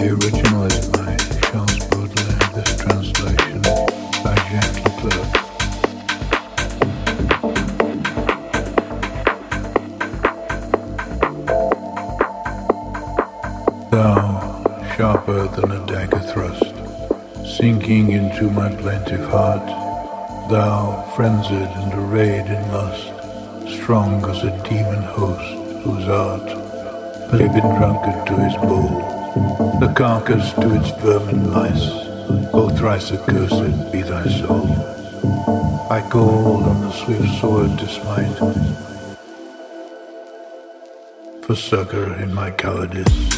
The original is by Charles Baudelaire, this translation is by Jacques Leclerc. Thou, sharper than a dagger thrust, sinking into my plaintive heart, thou, frenzied and arrayed in lust, strong as a demon host whose art has been drunkard to his bowl, the carcass to its vermin lice, O thrice accursed be thy soul. I called on the swift sword to smite, for succor in my cowardice.